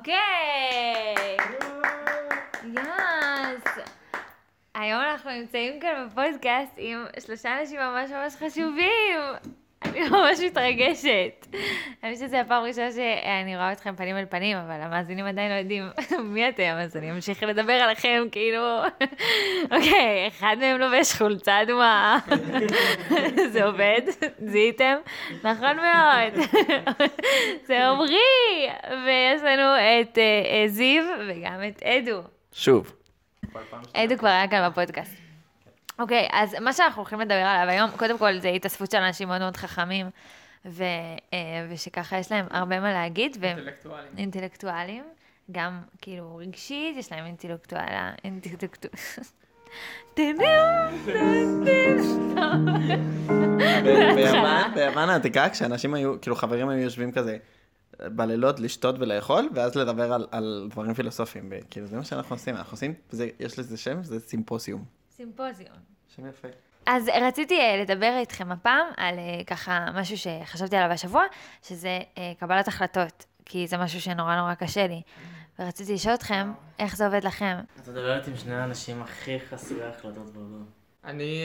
אוקיי! יאס! היום אנחנו נמצאים כאן בפודקאסט עם שלושה אנשים ממש ממש חשובים! אני ממש מתרגשת. אני חושבת שזו הפעם ראשונה שאני רואה אתכם פנים אל פנים, אבל המאזינים עדיין לא יודעים מי אתם, אז אני אמשיך לדבר עליכם, כאילו... אוקיי, אחד מהם לובש חולצה אדומה. זה עובד, זיהיתם? נכון מאוד. זה עומרי, ויש לנו את זיו וגם את אדו. שוב. אדו כבר היה כאן בפודקאסט. אוקיי, אז מה שאנחנו הולכים לדבר עליו היום, קודם כל זה התאספות של אנשים מאוד מאוד חכמים, ושככה יש להם הרבה מה להגיד. אינטלקטואלים. אינטלקטואלים, גם כאילו רגשית, יש להם אינטלקטואלה, ביוון העתיקה, כשאנשים היו, כאילו חברים היו יושבים כזה, בלילות לשתות ולאכול, ואז לדבר על דברים פילוסופיים, כאילו זה מה שאנחנו עושים, יש לזה שם, זה סימפוזיום. סימפוזיון. שם יפה. אז רציתי לדבר איתכם הפעם על ככה משהו שחשבתי עליו השבוע, שזה קבלת החלטות, כי זה משהו שנורא נורא קשה לי. ורציתי לשאול אתכם, איך זה עובד לכם? את מדברת עם שני האנשים הכי חסרי החלטות בעולם. אני...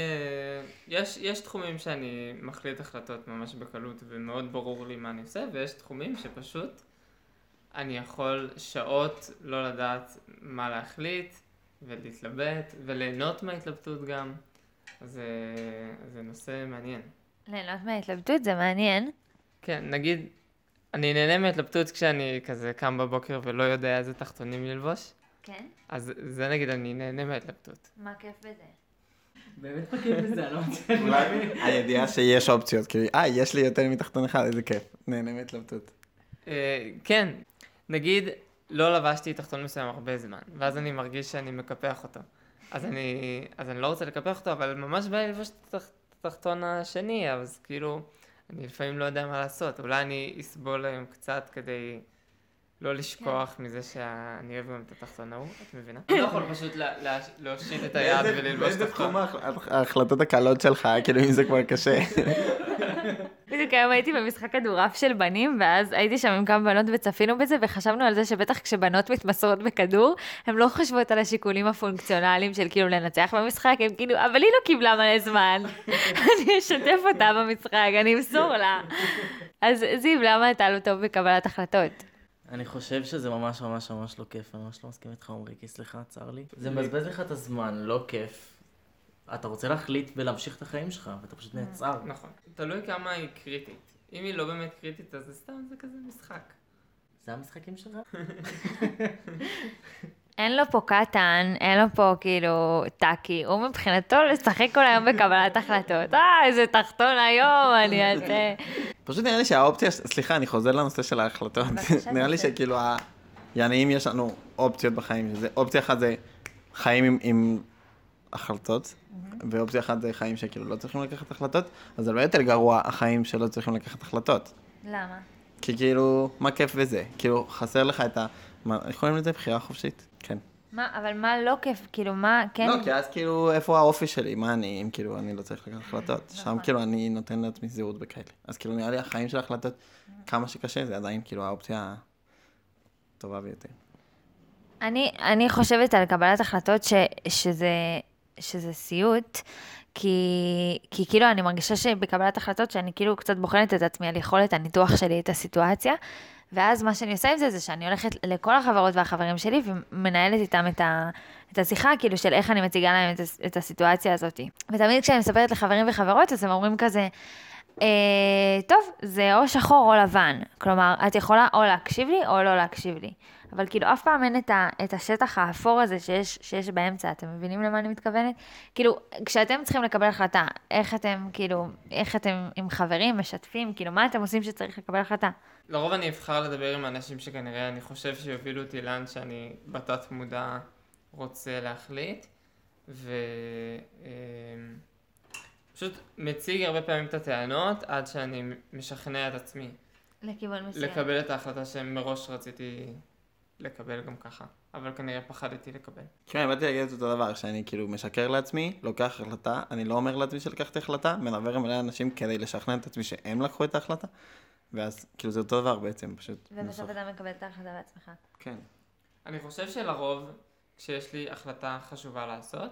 יש תחומים שאני מחליט החלטות ממש בקלות, ומאוד ברור לי מה אני עושה, ויש תחומים שפשוט אני יכול שעות לא לדעת מה להחליט, ולהתלבט, וליהנות מההתלבטות גם, אז זה נושא מעניין. ליהנות מההתלבטות זה מעניין? כן, נגיד, אני נהנה מההתלבטות כשאני כזה קם בבוקר ולא יודע איזה תחתונים ללבוש. כן? אז זה נגיד, אני נהנה מההתלבטות. מה כיף בזה? באמת מה כיף בזה, לא מצליח. אולי הידיעה שיש אופציות, כאילו, יש לי יותר מתחתון אחד, איזה כיף. נהנה מההתלבטות. כן, נגיד, לא לבשתי תחתון מסוים הרבה זמן, ואז אני מרגיש שאני מקפח אותו. אז אני לא רוצה לקפח אותו, אבל ממש בא לי לבש את התחתון השני, אז כאילו, אני לפעמים לא יודע מה לעשות. אולי אני אסבול היום קצת כדי לא לשכוח מזה שאני אוהב גם את התחתון ההוא, את מבינה? אני לא יכול פשוט להושיט את היד וללבוש את התחתון. איזה תחום ההחלטות הקלות שלך, כאילו אם זה כבר קשה. בדיוק היום הייתי במשחק כדורעף של בנים, ואז הייתי שם עם כמה בנות וצפינו בזה, וחשבנו על זה שבטח כשבנות מתמסרות בכדור, הן לא חושבות על השיקולים הפונקציונליים של כאילו לנצח במשחק, הן כאילו, אבל היא לא קיבלה מלא זמן. אני אשתף אותה במשחק, אני אמסור לה. אז זיו, למה אתה לא טוב בקבלת החלטות? אני חושב שזה ממש ממש ממש לא כיף, אני ממש לא מסכים איתך עומרי, כי סליחה, צר לי. זה מבזבז לך את הזמן, לא כיף. אתה רוצה להחליט ולהמשיך את החיים שלך, ואתה פשוט נעצר. נכון. תלוי כמה היא קריטית. אם היא לא באמת קריטית, אז סתם זה כזה משחק. זה המשחקים שלך? אין לו פה קטן, אין לו פה כאילו טאקי. הוא מבחינתו לשחק כל היום בקבלת החלטות. איזה תחתון היום, אני אעשה. פשוט נראה לי שהאופציה, סליחה, אני חוזר לנושא של ההחלטות. נראה לי שכאילו, יעניים יש לנו אופציות בחיים. אופציה אחת זה חיים עם... החלטות, ואופציה אחת זה חיים שכאילו לא צריכים לקחת החלטות, אז זה לא יותר גרוע החיים שלא צריכים לקחת החלטות. למה? כי כאילו, מה כיף וזה? כאילו, חסר לך את ה... יכולים לזה בחירה חופשית? כן. אבל מה לא כיף? כאילו, מה... לא, כי אז כאילו, איפה האופי שלי? מה אני, אם כאילו אני לא צריך לקחת החלטות? שם כאילו אני נותן לעצמי זהות בכאלה. אז כאילו נראה לי החיים של החלטות, כמה שקשה, זה עדיין כאילו האופציה הטובה ביותר. אני חושבת על קבלת החלטות שזה סיוט, כי כאילו אני מרגישה שבקבלת החלטות שאני כאילו קצת בוחנת את עצמי על יכולת הניתוח שלי את הסיטואציה, ואז מה שאני עושה עם זה שאני הולכת לכל החברות והחברים שלי ומנהלת איתם את השיחה כאילו של איך אני מציגה להם את הסיטואציה הזאת. ותמיד כשאני מספרת לחברים וחברות אז הם אומרים כזה, טוב, זה או שחור או לבן, כלומר את יכולה או להקשיב לי או לא להקשיב לי. אבל כאילו אף פעם אין את השטח האפור הזה שיש באמצע, אתם מבינים למה אני מתכוונת? כאילו, כשאתם צריכים לקבל החלטה, איך אתם עם חברים, משתפים, כאילו, מה אתם עושים שצריך לקבל החלטה? לרוב אני אבחר לדבר עם אנשים שכנראה אני חושב שיובילו אותי לאן שאני בתת מודע רוצה להחליט, ופשוט מציג הרבה פעמים את הטענות עד שאני משכנע את עצמי. לכיוון מסוים. לקבל את ההחלטה שמראש רציתי... לקבל גם ככה, אבל כנראה פחדתי לקבל. כן, באתי להגיד את אותו דבר, שאני כאילו משקר לעצמי, לוקח החלטה, אני לא אומר לעצמי שלקחתי החלטה, מנבר עם אלה אנשים כדי לשכנע את עצמי שהם לקחו את ההחלטה, ואז, כאילו, זה אותו דבר בעצם, פשוט... ובסוף אתה מקבל את ההחלטה בעצמך. כן. אני חושב שלרוב, כשיש לי החלטה חשובה לעשות,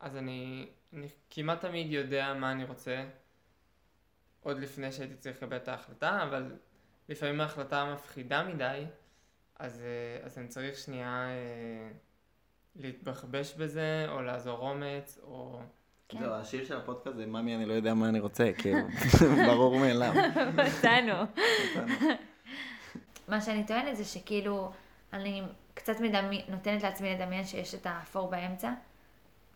אז אני כמעט תמיד יודע מה אני רוצה, עוד לפני שהייתי צריך לקבל את ההחלטה, אבל לפעמים ההחלטה מפחידה מדי, אז אני צריך שנייה להתבחבש בזה, או לעזור אומץ, או... זהו, השיר של הפודקאסט זה, מאמי, אני לא יודע מה אני רוצה, כאילו, ברור מאליו. מצאנו. מה שאני טוענת זה שכאילו, אני קצת נותנת לעצמי לדמיין שיש את האפור באמצע,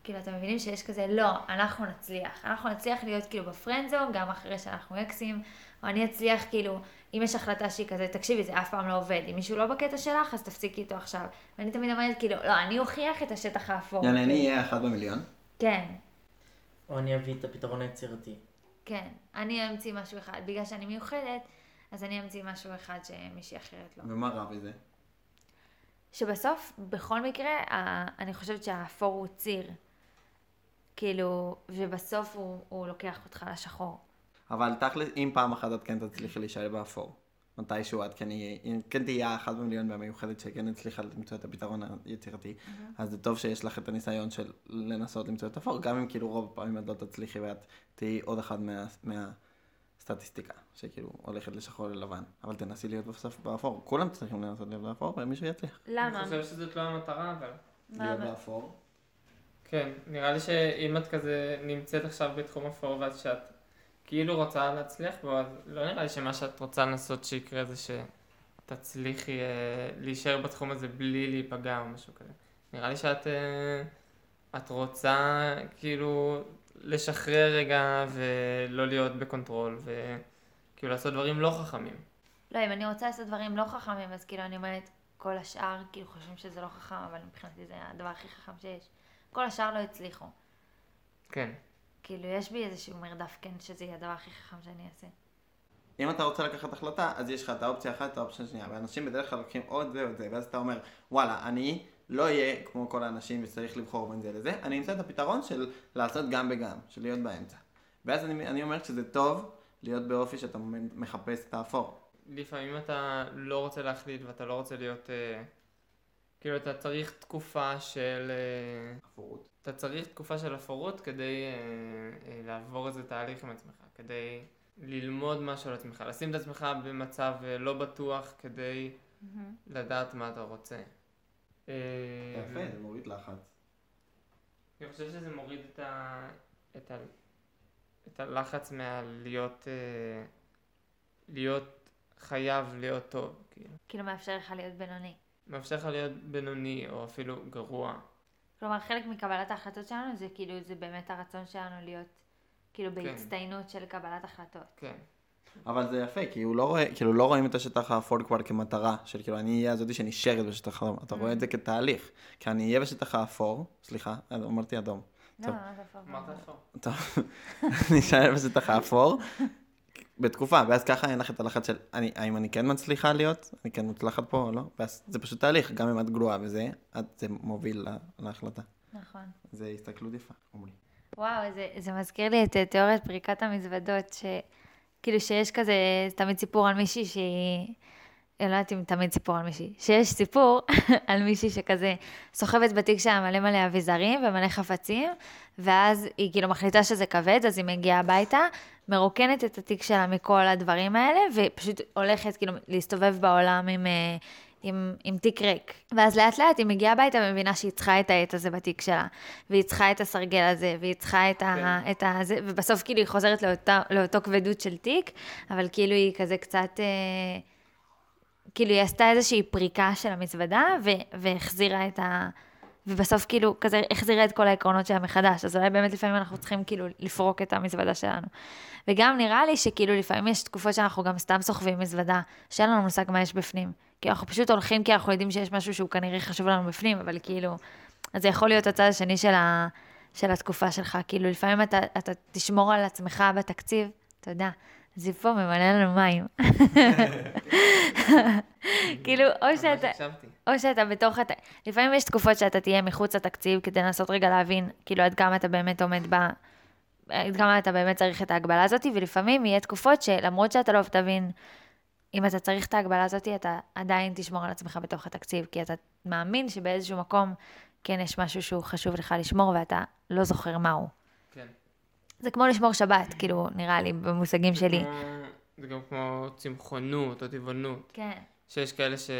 כאילו, אתם מבינים שיש כזה, לא, אנחנו נצליח. אנחנו נצליח להיות כאילו בפרנד זון, גם אחרי שאנחנו אקסים, או אני אצליח כאילו, אם יש החלטה שהיא כזה, תקשיבי, זה אף פעם לא עובד. אם מישהו לא בקטע שלך, אז תפסיקי איתו עכשיו. ואני תמיד אמרת כאילו, לא, אני אוכיח את השטח האפור. יעני, אני אהיה אחד במיליון? כן. או אני אביא את הפתרון היצירתי. כן, אני אמציא משהו אחד. בגלל שאני מיוחדת, אז אני אמציא משהו אחד שמישהי אחרת לא. ומה רע בזה? שבסוף, בכל מקרה, אני חושבת שהאפור הוא ציר. כאילו, ובסוף הוא לוקח אותך לשחור. אבל תכל'ס, אם פעם אחת את כן תצליחי להישאר באפור, מתישהו את כן תהיה אחת במיליון והמיוחדת שכן הצליחה למצוא את הפתרון היצירתי, אז זה טוב שיש לך את הניסיון של לנסות למצוא את אפור, גם אם כאילו רוב פעמים את לא תצליחי ואת תהיי עוד אחת מהסטטיסטיקה, שכאילו הולכת לשחור ללבן, אבל תנסי להיות בסוף באפור, כולם צריכים לנסות להיות באפור ומישהו יצליח. למה? אני חושב שזאת לא המטרה, אבל... להיות באפור? כן, נראה לי שאם את כזה נמצאת עכשיו בתחום אפור ואז שאת כאילו רוצה להצליח בו, אז לא נראה לי שמה שאת רוצה לנסות שיקרה זה שתצליחי להישאר בתחום הזה בלי להיפגע או משהו כזה. נראה לי שאת את רוצה כאילו לשחרר רגע ולא להיות בקונטרול וכאילו לעשות דברים לא חכמים. לא, אם אני רוצה לעשות דברים לא חכמים אז כאילו אני אומרת כל השאר כאילו חושבים שזה לא חכם, אבל מבחינתי זה הדבר הכי חכם שיש. כל השאר לא הצליחו. כן. כאילו, יש בי איזשהו מרדף, כן, שזה יהיה הדבר הכי חכם שאני אעשה. אם אתה רוצה לקחת החלטה, אז יש לך את האופציה אחת, את האופציה שנייה, ואנשים בדרך כלל לוקחים עוד זה וזה, ואז אתה אומר, וואלה, אני לא אהיה כמו כל האנשים וצריך לבחור בין זה לזה, אני אמצא את הפתרון של לעשות גם וגם, של להיות באמצע. ואז אני אומר שזה טוב להיות באופי שאתה מחפש את האפור. לפעמים אתה לא רוצה להחליט ואתה לא רוצה להיות... כאילו, אתה צריך תקופה של... אפורות. אתה צריך תקופה של אפורות כדי לעבור איזה תהליך עם עצמך, כדי ללמוד משהו על עצמך, לשים את עצמך במצב לא בטוח כדי לדעת מה אתה רוצה. יפה, זה מוריד לחץ. אני חושב שזה מוריד את הלחץ מהלהיות... להיות חייב להיות טוב, כאילו. כאילו, מאפשר לך להיות בינוני. מאפשר לך להיות בינוני או אפילו גרוע. כלומר, חלק מקבלת ההחלטות שלנו זה כאילו, זה באמת הרצון שלנו להיות כאילו בהצטיינות של קבלת החלטות. כן. אבל זה יפה, כי הוא לא רואה, כאילו לא רואים את השטח האפור כבר כמטרה, של כאילו אני אהיה הזאת שנשארת בשטח האדום. אתה רואה את זה כתהליך. כי אני אהיה בשטח האפור, סליחה, אמרתי אדום. לא, אמרת אפור. טוב, אני אשאר בשטח האפור. בתקופה, ואז ככה אין לך את הלחץ של, האם אני כן מצליחה להיות? אני כן מצלחת פה או לא? ואז זה פשוט תהליך, גם אם את גלועה וזה, זה מוביל להחלטה. נכון. זה הסתכלות יפה, אומרים. וואו, זה מזכיר לי את תיאוריית פריקת המזוודות, שכאילו שיש כזה תמיד סיפור על מישהי שהיא, אני לא יודעת אם תמיד סיפור על מישהי, שיש סיפור על מישהי שכזה סוחבת בתיק שלה מלא מלא אביזרים ומלא חפצים, ואז היא כאילו מחליטה שזה כבד, אז היא מגיעה הביתה, מרוקנת את התיק שלה מכל הדברים האלה, ופשוט הולכת כאילו להסתובב בעולם עם תיק ריק. ואז לאט לאט היא מגיעה הביתה ומבינה שהיא צריכה את העט הזה בתיק שלה, והיא צריכה את הסרגל הזה, והיא צריכה את הזה, ובסוף כאילו היא חוזרת לאותו כבדות של תיק, אבל כאילו היא כזה קצת... כאילו היא עשתה איזושהי פריקה של המזוודה, והחזירה את ה... ובסוף כאילו כזה החזירה את כל העקרונות שלה מחדש, אז אולי באמת לפעמים אנחנו צריכים כאילו לפרוק את המזוודה שלנו. וגם נראה לי שכאילו לפעמים יש תקופות שאנחנו גם סתם סוחבים מזוודה, שאין לנו מושג מה יש בפנים. כי אנחנו פשוט הולכים כי אנחנו יודעים שיש משהו שהוא כנראה חשוב לנו בפנים, אבל כאילו... אז זה יכול להיות הצד השני של התקופה שלך, כאילו לפעמים אתה תשמור על עצמך בתקציב, תודה. זיפו ממלא לנו מים. כאילו, או שאתה בתוך... לפעמים יש תקופות שאתה תהיה מחוץ לתקציב כדי לנסות רגע להבין, כאילו, עד כמה אתה באמת עומד בה, עד כמה אתה באמת צריך את ההגבלה הזאת, ולפעמים יהיה תקופות שלמרות שאתה לא תבין אם אתה צריך את ההגבלה הזאת, אתה עדיין תשמור על עצמך בתוך התקציב, כי אתה מאמין שבאיזשהו מקום כן יש משהו שהוא חשוב לך לשמור, ואתה לא זוכר מהו. כן. זה כמו לשמור שבת, כאילו, נראה לי, במושגים שלי. זה גם כמו צמחונות או טבעונות. כן. שיש כאלה ש...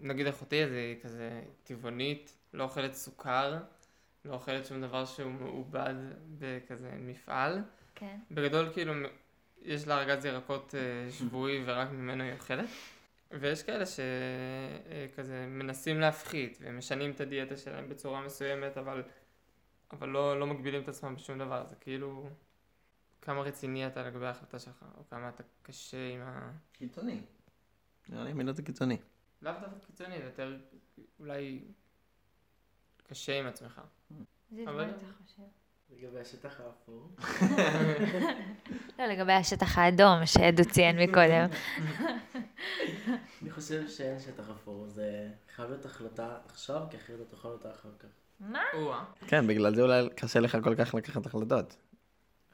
נגיד אחותי, אז היא כזה טבעונית, לא אוכלת סוכר, לא אוכלת שום דבר שהוא מעובד בכזה מפעל. כן. בגדול, כאילו... יש לה ארגז ירקות שבועי ורק ממנו היא אוכלת. ויש כאלה שכזה מנסים להפחית ומשנים את הדיאטה שלהם בצורה מסוימת, אבל לא מגבילים את עצמם בשום דבר. זה כאילו כמה רציני אתה לגבי ההחלטה שלך, או כמה אתה קשה עם ה... קיצוני. נראה לי מילות זה קיצוני. לאו דווקא קיצוני, זה יותר אולי קשה עם עצמך. זה מה אתה חושב? לגבי השטח האפור. לא, לגבי השטח האדום שעדו ציין מקודם. אני חושב שאין שטח אפור, זה חייב להיות החלטה עכשיו, כי אחרת אתה תוכל אותה אחר כך. מה? כן, בגלל זה אולי קשה לך כל כך לקחת החלטות.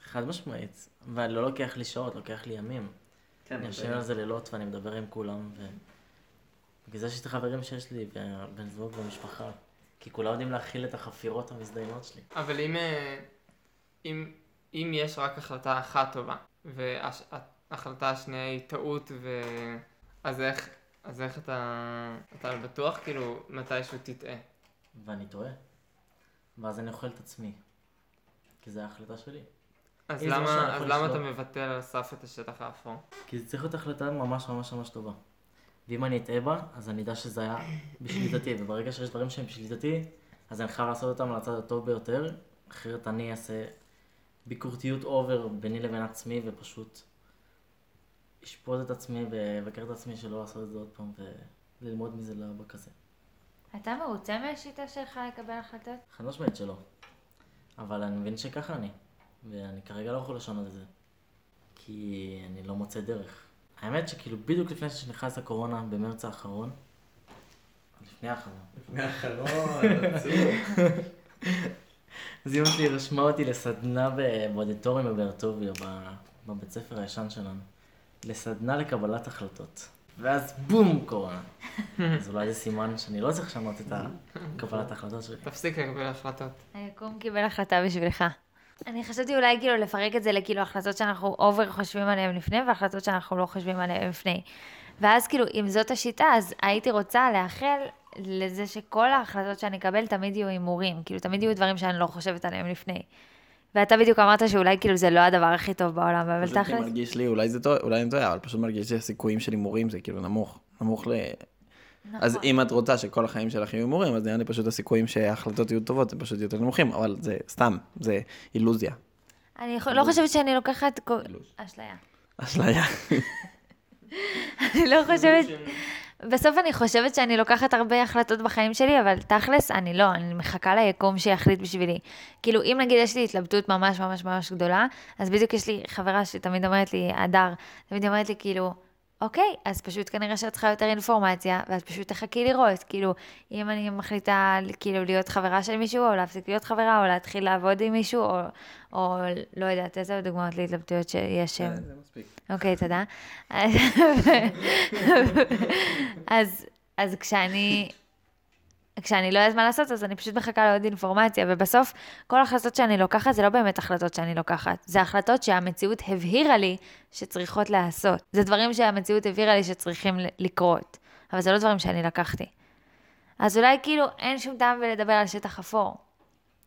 חד משמעית, ואני לא לוקח לי שעות, לוקח לי ימים. אני יושב על זה לילות ואני מדבר עם כולם, ובגלל זה יש את החברים שיש לי בן זוג במשפחה. כי כולם יודעים להכיל את החפירות המזדיינות שלי. אבל אם יש רק החלטה אחת טובה, וההחלטה השנייה היא טעות, אז איך אתה בטוח כאילו מתישהו תטעה? ואני טועה. ואז אני אוכל את עצמי. כי זו ההחלטה שלי. אז למה אתה מבטל על הסף את השטח האפור? כי זה צריך להיות החלטה ממש ממש ממש טובה. ואם אני אטעה בה, אז אני יודע שזה היה בשליטתי, וברגע שיש דברים שהם בשליטתי, אז אני חייב לעשות אותם לצד הטוב ביותר, אחרת אני אעשה ביקורתיות אובר ביני לבין עצמי, ופשוט אשפוט את עצמי ובקר את עצמי שלא לעשות את זה עוד פעם, וללמוד מזה לבא כזה. אתה מרוצה מהשיטה שלך לקבל החלטות? חד משמעית שלא, אבל אני מבין שככה אני, ואני כרגע לא יכול לשנות את זה, כי אני לא מוצא דרך. האמת שכאילו בדיוק לפני שנכנס הקורונה, במרץ האחרון, לפני האחרון, עצוב. אז אמא שלי רשמה אותי לסדנה באודיטוריום בבאר-טוביה, בבית ספר הישן שלנו, לסדנה לקבלת החלטות. ואז בום, קורונה. אז אולי זה סימן שאני לא צריך לשנות את קבלת ההחלטות שלי. תפסיק לקבל החלטות. היקום קיבל החלטה בשבילך. אני חשבתי אולי כאילו לפרק את זה לכאילו החלטות שאנחנו אובר חושבים עליהן לפני, והחלטות שאנחנו לא חושבים עליהן לפני. ואז כאילו, אם זאת השיטה, אז הייתי רוצה לאחל לזה שכל ההחלטות שאני אקבל תמיד יהיו אימורים, כאילו תמיד יהיו דברים שאני לא חושבת עליהן לפני. ואתה בדיוק אמרת שאולי כאילו זה לא הדבר הכי טוב בעולם, אבל תכלס... פשוט מרגיש לי, אולי זה טוב, אולי אני טועה, אבל פשוט מרגיש שהסיכויים של אימורים זה כאילו נמוך ל... נכון. אז אם את רוצה שכל החיים שלך יהיו מורים, אז נראה לי פשוט הסיכויים שההחלטות יהיו טובות, הם פשוט יותר נמוכים, אבל זה סתם, זה אילוזיה. אני לא חושבת שאני לוקחת... אשליה. אני לא חושבת... בסוף אני חושבת שאני לוקחת הרבה החלטות בחיים שלי, אבל תכלס אני לא, אני מחכה ליקום שיחליט בשבילי. כאילו, אם נגיד יש לי התלבטות ממש ממש ממש גדולה, אז בדיוק יש לי חברה שתמיד אומרת לי, אדר, תמיד אומרת לי כאילו, אוקיי, אז פשוט כנראה שאת צריכה יותר אינפורמציה, ואת פשוט תחכי לראות, כאילו, אם אני מחליטה, כאילו, להיות חברה של מישהו, או להפסיק להיות חברה, או להתחיל לעבוד עם מישהו, או לא יודעת, איזה דוגמאות להתלבטויות שיש שם. זה מספיק. אוקיי, תודה. אז כשאני לא יודעת מה לעשות, אז אני פשוט מחכה לעוד אינפורמציה, ובסוף, כל ההחלטות שאני לוקחת, זה לא באמת החלטות שאני לוקחת, זה החלטות שהמציאות הבהירה לי שצריכות לעשות. זה דברים שהמציאות הבהירה לי שצריכים לקרות, אבל זה לא דברים שאני לקחתי. אז אולי כאילו אין שום טעם בלדבר על שטח אפור,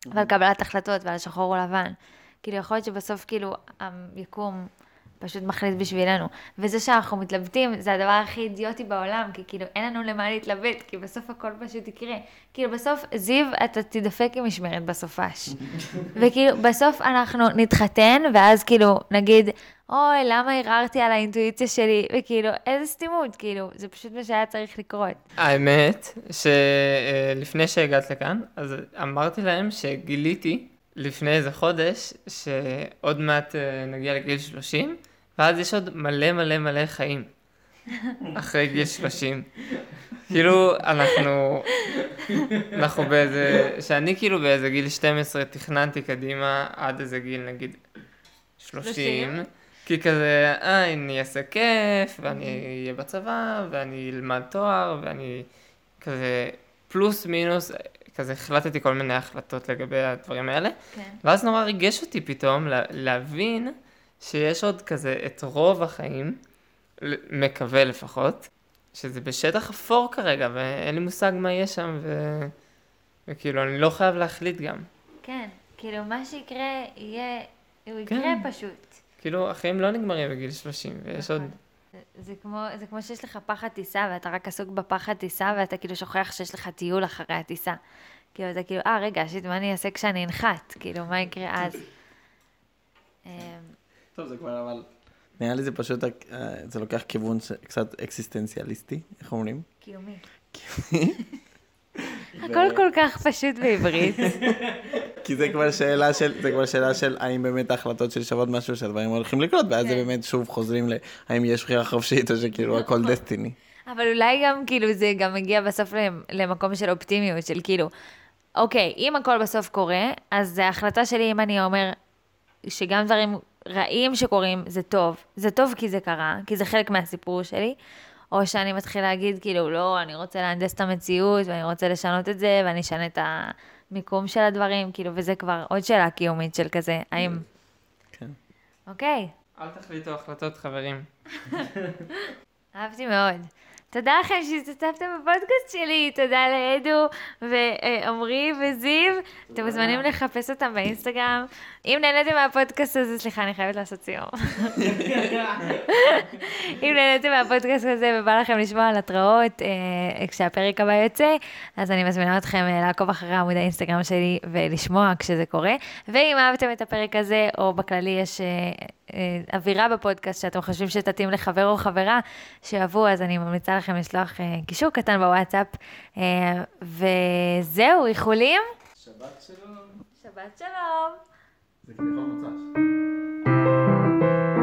ועל קבלת החלטות ועל שחור או לבן. כאילו יכול להיות שבסוף כאילו היקום פשוט מחליט בשבילנו. וזה שאנחנו מתלבטים, זה הדבר הכי אידיוטי בעולם, כי כאילו אין לנו למה להתלבט, כי בסוף הכל פשוט יקרה. כאילו בסוף, זיו, אתה תדפק עם משמרת בסופש. וכאילו בסוף אנחנו נתחתן, ואז כאילו נגיד, אוי, למה הרערתי על האינטואיציה שלי? וכאילו, איזה סתימות, כאילו, זה פשוט מה שהיה צריך לקרות. האמת, שלפני שהגעת לכאן, אז אמרתי להם שגיליתי, לפני איזה חודש, שעוד מעט נגיע לגיל 30, ואז יש עוד מלא מלא מלא חיים אחרי גיל 30. כאילו אנחנו באיזה, שאני כאילו באיזה גיל 12 תכננתי קדימה עד איזה גיל נגיד 30, כי כזה, אני אעשה כיף, ואני אהיה בצבא, ואני אלמד תואר, ואני כזה פלוס מינוס, כזה החלטתי כל מיני החלטות לגבי הדברים האלה. כן. ואז נורא ריגש אותי פתאום להבין שיש עוד כזה את רוב החיים, מקווה לפחות, שזה בשטח אפור כרגע, ואין לי מושג מה יש שם, וכאילו אני לא חייב להחליט גם. כן, כאילו מה שיקרה יהיה, הוא יקרה כן. פשוט. כאילו החיים לא נגמרים בגיל 30, ויש נכון. עוד... זה כמו שיש לך פחד טיסה, ואתה רק עסוק בפחד טיסה, ואתה כאילו שוכח שיש לך טיול אחרי הטיסה. כאילו אתה כאילו, רגע, שיט, מה אני אעשה כשאני אנחת? כאילו, מה יקרה אז? טוב, זה כבר אבל... נראה לי זה פשוט, זה לוקח כיוון קצת אקסיסטנציאליסטי, איך אומרים? קיומי. קיומי. הכל כל כך פשוט בעברית. כי זה כבר שאלה של האם באמת ההחלטות שלי שוות משהו שהדברים הולכים לקרות, ואז זה באמת שוב חוזרים להאם יש בחירה חופשית או שכאילו הכל דסטיני. אבל אולי גם כאילו זה גם מגיע בסוף למקום של אופטימיות, של כאילו, אוקיי, אם הכל בסוף קורה, אז ההחלטה שלי אם אני אומר שגם דברים רעים שקורים זה טוב. זה טוב כי זה קרה, כי זה חלק מהסיפור שלי. או שאני מתחילה להגיד, כאילו, לא, אני רוצה להנדס את המציאות, ואני רוצה לשנות את זה, ואני אשנה את המיקום של הדברים, כאילו, וזה כבר עוד שאלה קיומית של כזה, האם... כן. אוקיי. אל תחליטו החלטות, חברים. אהבתי מאוד. תודה לכם שהשתתפתם בפודקאסט שלי, תודה לעדו ועמרי וזיו, אתם מוזמנים לחפש אותם באינסטגרם. אם נהנתם מהפודקאסט הזה, סליחה, אני חייבת לעשות סיום. אם נהנתם מהפודקאסט הזה ובא לכם לשמוע על התראות כשהפרק הבא יוצא, אז אני מזמינה אתכם לעקוב אחרי עמוד האינסטגרם שלי ולשמוע כשזה קורה. ואם אהבתם את הפרק הזה, או בכללי יש... אווירה בפודקאסט שאתם חושבים שתתאים לחבר או חברה שאהבו, אז אני ממליצה לכם לשלוח קישור קטן בוואטסאפ, וזהו, איחולים. שבת שלום. שבת שלום. זה כדי חום מוצש.